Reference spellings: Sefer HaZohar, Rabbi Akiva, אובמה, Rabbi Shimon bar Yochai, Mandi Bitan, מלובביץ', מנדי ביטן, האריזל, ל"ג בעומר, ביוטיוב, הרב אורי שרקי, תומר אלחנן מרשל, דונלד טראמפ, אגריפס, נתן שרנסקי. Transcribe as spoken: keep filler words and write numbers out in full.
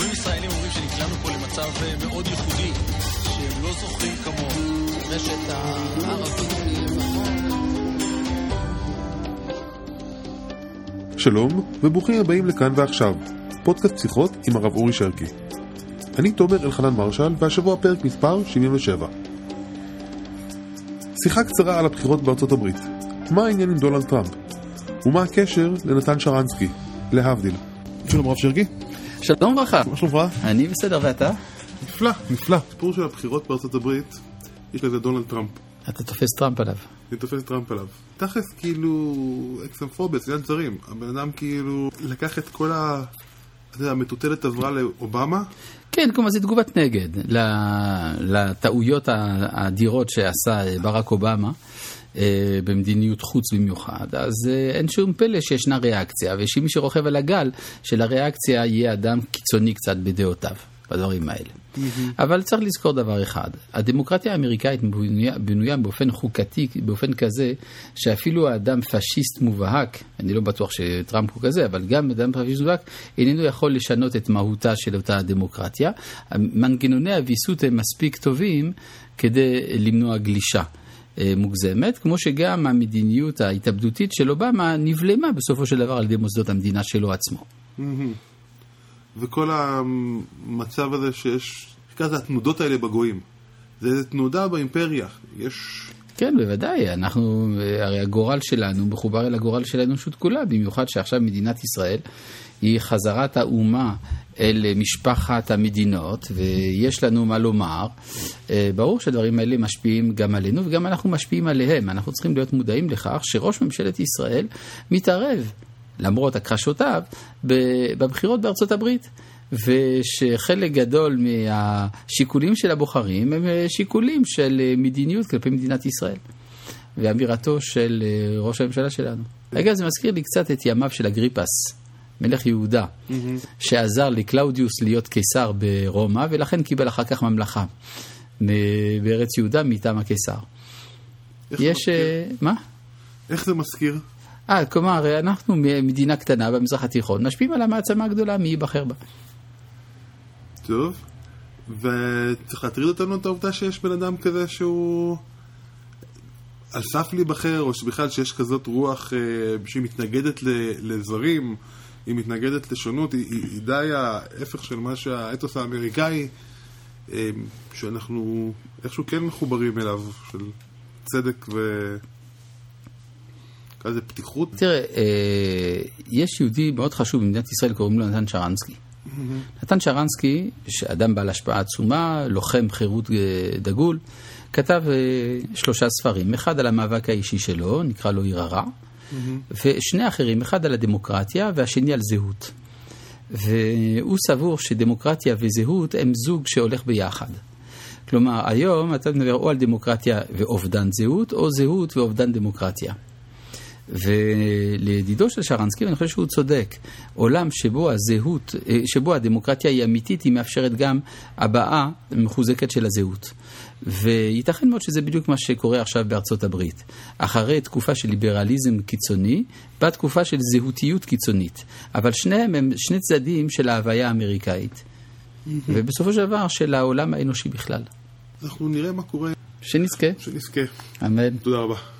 גורמים ישראלים אומרים שנקלענו פה למצב מאוד ייחודי, שהם לא זוכרים כמוהו. רשת הערבים. שלום, וברוכים הבאים לכאן ועכשיו, פודקאסט שיחות עם הרב אורי שרקי. אני תומר אלחנן מרשל, והשבוע פרק מספר שבעים ושבע. שיחה קצרה על הבחירות בארצות הברית. מה העניין עם דונלד טראמפ? ומה הקשר לנתן שרנסקי, להבדיל? שלום הרב שרקי. שלום וברכה. מה שלומך? אני בסדר, ואתה? נפלא, נפלא. הסיפור של הבחירות בארצות הברית, יש לזה דונלד טראמפ. אתה תופס טראמפ עליו. אני תופס טראמפ עליו. תכף כאילו אקסנפובס, עניין זרים. הבן אדם כאילו לקח את כל ה... אתה יודע, המטוטלת עברה לאובמה? כן, כלומר, זו תגובת נגד לטעויות האדירות שעשה ברק אובמה במדיניות חוץ במיוחד. אז אין שום פלא שישנה ריאקציה, ושמי שרוכב על הגל של הריאקציה יהיה אדם קיצוני קצת בדעותיו, בדברים האלה. אבל צריך לזכור דבר אחד, הדמוקרטיה האמריקאית בנויה באופן חוקתי, באופן כזה שאפילו האדם פשיסט מובהק, אני לא בטוח שטראמפ הוא כזה, אבל גם אדם פשיסט מובהק איננו יכול לשנות את מהותה של אותה הדמוקרטיה. מנגנוני הוויסות הם מספיק טובים כדי למנוע גלישה מוגזמת, כמו שגם המדיניות ההתאבדותית של אובמה נבלמה בסופו של דבר על ידי מוסדות המדינה שלו עצמו. וכל המצב הזה שיש, כזה התנודות האלה בגויים. זה תנודה באימפריה. יש... כן, בוודאי. אנחנו, הרי הגורל שלנו, מחובר אל הגורל של האנושות כולה, במיוחד שעכשיו מדינת ישראל היא חזרת האומה אל משפחת המדינות, ויש לנו מה לומר. ברור שהדברים האלה משפיעים גם עלינו, וגם אנחנו משפיעים עליהם. אנחנו צריכים להיות מודעים לכך שראש ממשלת ישראל מתערב למרות הכחשותיו, בבחירות בארצות הברית, ושחלק גדול מהשיקולים של הבוחרים הם שיקולים של מדיניות כלפי מדינת ישראל, ואמירתו של ראש הממשלה שלנו. אגב, זה מזכיר לי קצת את ימיו של אגריפס, מלך יהודה, שעזר לקלאודיוס להיות קיסר ברומא, ולכן קיבל אחר כך ממלכה בארץ יהודה מטעם הקיסר. יש... מה? איך זה מזכיר? אה, כלומר, אנחנו מדינה קטנה במזרח התיכון, משפיעים על המעצמה הגדולה, מי יבחר בה. טוב, וצריך להטריד אותנו את העובדה שיש בן אדם כזה שהוא על סף להיבחר, או שבכלל שיש כזאת רוח שהיא מתנגדת לזרים, היא מתנגדת לשונות, היא, היא די ההפך של מה שהאתוס האמריקאי, שאנחנו איכשהו כן מחוברים אליו, של צדק ו... כזה פתיחות. תראה, יש יהודי מאוד חשוב במדינת ישראל, קוראים לו נתן שרנסקי. נתן שרנסקי, שאדם בעל השפעה עצומה, לוחם חירות דגול, כתב שלושה ספרים. אחד על המאבק האישי שלו, נקרא לו עיר הרע, ושני אחרים, אחד על הדמוקרטיה והשני על זהות. והוא סבור שדמוקרטיה וזהות הם זוג שהולך ביחד. כלומר, היום אתה מדבר או על דמוקרטיה ואובדן זהות, או זהות ואובדן דמוקרטיה. ולידידו של שרנסקי, ואני חושב שהוא צודק, עולם שבו הזהות, שבו הדמוקרטיה היא אמיתית, היא מאפשרת גם הבאה מחוזקת של הזהות. וייתכן מאוד שזה בדיוק מה שקורה עכשיו בארצות הברית. אחרי תקופה של ליברליזם קיצוני, באה תקופה של זהותיות קיצונית. אבל שניהם הם שני צדדים של ההוויה האמריקאית. ובסופו של דבר של העולם האנושי בכלל. אנחנו נראה מה קורה. שנזכה. שנזכה. אמן. תודה רבה.